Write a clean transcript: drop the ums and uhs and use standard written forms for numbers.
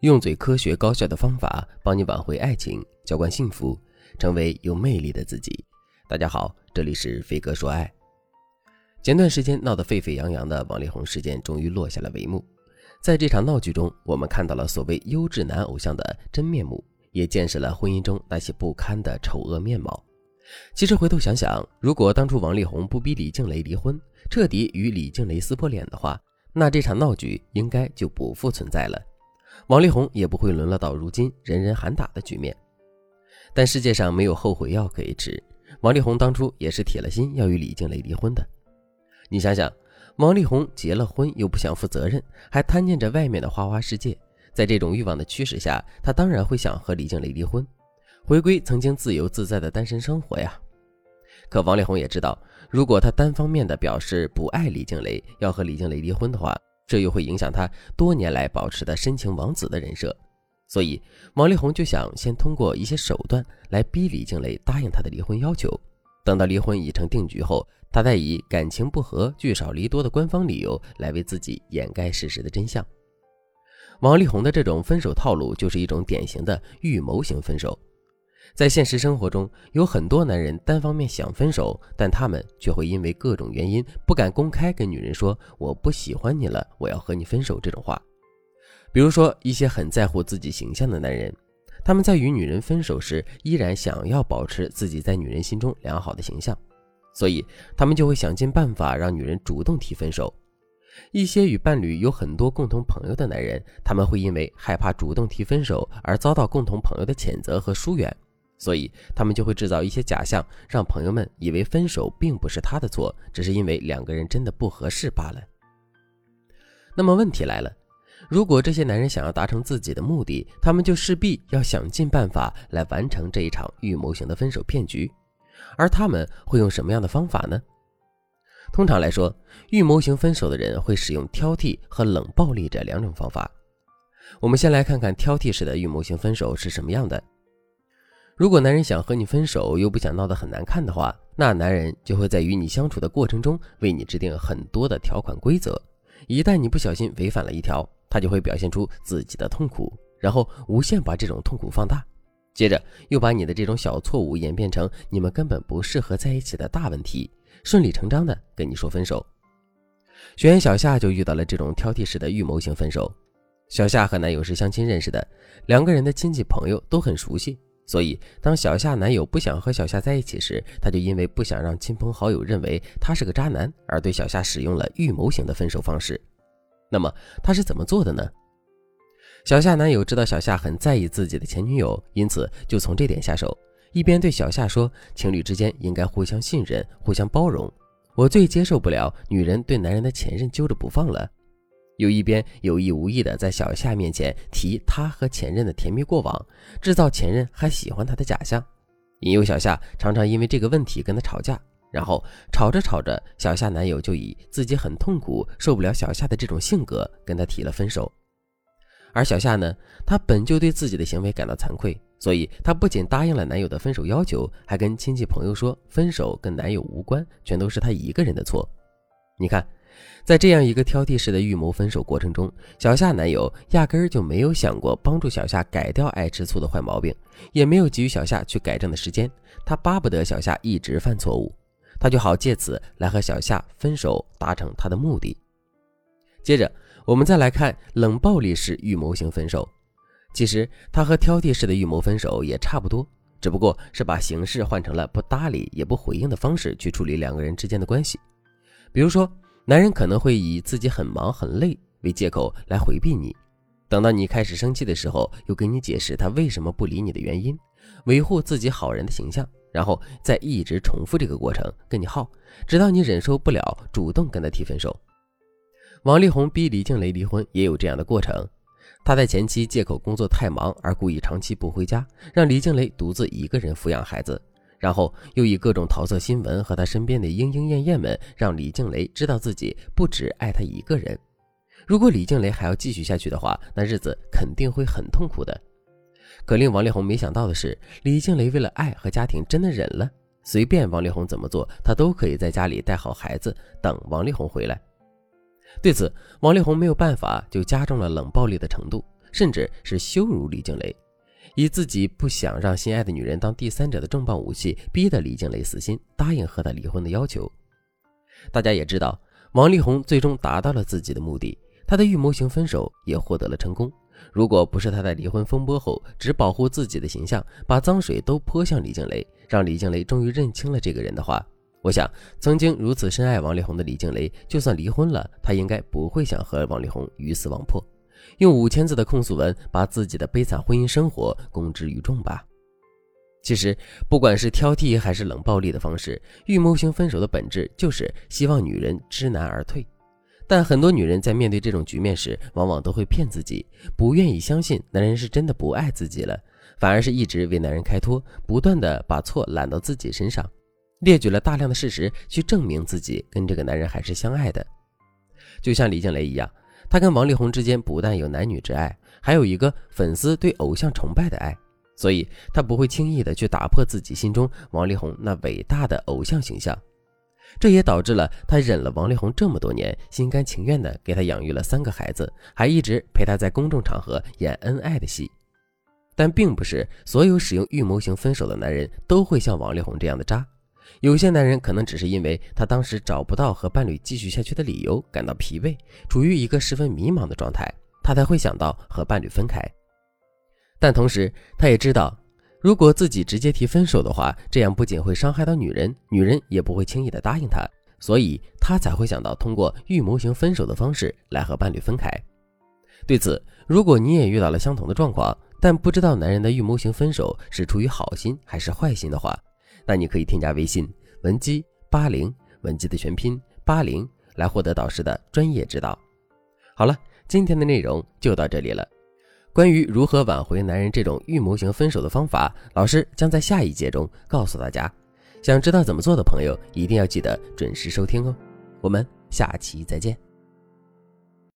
用最科学高效的方法帮你挽回爱情，浇灌幸福，成为有魅力的自己。大家好，这里是飞哥说爱。前段时间闹得沸沸扬扬的王力宏事件终于落下了帷幕。在这场闹剧中，我们看到了所谓优质男偶像的真面目，也见识了婚姻中那些不堪的丑恶面貌。其实回头想想，如果当初王力宏不逼李静蕾离婚，彻底与李静蕾撕破脸的话，那这场闹剧应该就不复存在了，王力宏也不会沦落到如今人人喊打的局面。但世界上没有后悔药可以吃，王力宏当初也是铁了心要与李静蕾离婚的。你想想，王力宏结了婚又不想负责任，还贪恋着外面的花花世界，在这种欲望的驱使下，他当然会想和李静蕾离婚，回归曾经自由自在的单身生活呀。可王力宏也知道，如果他单方面的表示不爱李静蕾，要和李静蕾离婚的话，这又会影响他多年来保持的深情王子的人设。所以王力宏就想先通过一些手段来逼李静蕾答应他的离婚要求，等到离婚已成定局后，他再以感情不和聚少离多的官方理由来为自己掩盖事实的真相。王力宏的这种分手套路就是一种典型的预谋型分手。在现实生活中，有很多男人单方面想分手，但他们却会因为各种原因不敢公开跟女人说我不喜欢你了，我要和你分手这种话。比如说一些很在乎自己形象的男人，他们在与女人分手时依然想要保持自己在女人心中良好的形象，所以他们就会想尽办法让女人主动提分手。一些与伴侣有很多共同朋友的男人，他们会因为害怕主动提分手而遭到共同朋友的谴责和疏远，所以他们就会制造一些假象，让朋友们以为分手并不是他的错，只是因为两个人真的不合适罢了。那么问题来了，如果这些男人想要达成自己的目的，他们就势必要想尽办法来完成这一场预谋型的分手骗局。而他们会用什么样的方法呢？通常来说，预谋型分手的人会使用挑剔和冷暴力这两种方法。我们先来看看挑剔式的预谋型分手是什么样的。如果男人想和你分手又不想闹得很难看的话，那男人就会在与你相处的过程中为你制定很多的条款规则，一旦你不小心违反了一条，他就会表现出自己的痛苦，然后无限把这种痛苦放大，接着又把你的这种小错误演变成你们根本不适合在一起的大问题，顺理成章的跟你说分手。学员小夏就遇到了这种挑剔式的预谋型分手。小夏和男友是相亲认识的，两个人的亲戚朋友都很熟悉，所以当小夏男友不想和小夏在一起时，他就因为不想让亲朋好友认为他是个渣男，而对小夏使用了预谋型的分手方式。那么他是怎么做的呢？小夏男友知道小夏很在意自己的前女友，因此就从这点下手，一边对小夏说情侣之间应该互相信任，互相包容，我最接受不了女人对男人的前任揪着不放了，又一边有意无意的在小夏面前提他和前任的甜蜜过往，制造前任还喜欢他的假象，引诱小夏常常因为这个问题跟他吵架。然后吵着吵着，小夏男友就以自己很痛苦，受不了小夏的这种性格，跟他提了分手。而小夏呢，她本就对自己的行为感到惭愧，所以她不仅答应了男友的分手要求，还跟亲戚朋友说分手跟男友无关，全都是她一个人的错。你看，在这样一个挑剔式的预谋分手过程中，小夏男友压根儿就没有想过帮助小夏改掉爱吃醋的坏毛病，也没有给予小夏去改正的时间，他巴不得小夏一直犯错误，他就好借此来和小夏分手，达成他的目的。接着我们再来看冷暴力式预谋型分手。其实他和挑剔式的预谋分手也差不多，只不过是把形式换成了不搭理也不回应的方式去处理两个人之间的关系。比如说，男人可能会以自己很忙很累为借口来回避你，等到你开始生气的时候，又跟你解释他为什么不理你的原因，维护自己好人的形象，然后再一直重复这个过程跟你耗，直到你忍受不了，主动跟他提分手。王力宏逼李静蕾离婚也有这样的过程，他在前期借口工作太忙而故意长期不回家，让李静蕾独自一个人抚养孩子，然后又以各种桃色新闻和他身边的莺莺燕燕们让李静蕾知道自己不只爱他一个人，如果李静蕾还要继续下去的话，那日子肯定会很痛苦的。可令王力宏没想到的是，李静蕾为了爱和家庭真的忍了，随便王力宏怎么做，她都可以在家里带好孩子，等王力宏回来。对此，王力宏没有办法，就加重了冷暴力的程度，甚至是羞辱李静蕾，以自己不想让心爱的女人当第三者的重磅武器，逼得李静蕾死心，答应和她离婚的要求。大家也知道，王力宏最终达到了自己的目的，他的预谋型分手也获得了成功。如果不是他在离婚风波后只保护自己的形象，把脏水都泼向李静蕾，让李静蕾终于认清了这个人的话，我想曾经如此深爱王力宏的李静蕾，就算离婚了，他应该不会想和王力宏鱼死网破，用5000字的控诉文把自己的悲惨婚姻生活公之于众吧。其实不管是挑剔还是冷暴力的方式，预谋型分手的本质就是希望女人知难而退。但很多女人在面对这种局面时，往往都会骗自己，不愿意相信男人是真的不爱自己了，反而是一直为男人开脱，不断的把错揽到自己身上，列举了大量的事实去证明自己跟这个男人还是相爱的。就像李静蕾一样，她跟王力宏之间不但有男女之爱，还有一个粉丝对偶像崇拜的爱，所以她不会轻易的去打破自己心中王力宏那伟大的偶像形象。这也导致了他忍了王力宏这么多年，心甘情愿地给他养育了3个孩子，还一直陪他在公众场合演恩爱的戏。但并不是所有使用预谋型分手的男人都会像王力宏这样的渣，有些男人可能只是因为他当时找不到和伴侣继续下去的理由，感到疲惫，处于一个十分迷茫的状态，他才会想到和伴侣分开。但同时他也知道，如果自己直接提分手的话，这样不仅会伤害到女人，女人也不会轻易的答应他，所以他才会想到通过预谋型分手的方式来和伴侣分开。对此，如果你也遇到了相同的状况，但不知道男人的预谋型分手是出于好心还是坏心的话，那你可以添加微信文姬80，文姬的全拼80，来获得导师的专业指导。好了，今天的内容就到这里了。关于如何挽回男人这种预谋型分手的方法，老师将在下一节中告诉大家。想知道怎么做的朋友，一定要记得准时收听哦。我们下期再见。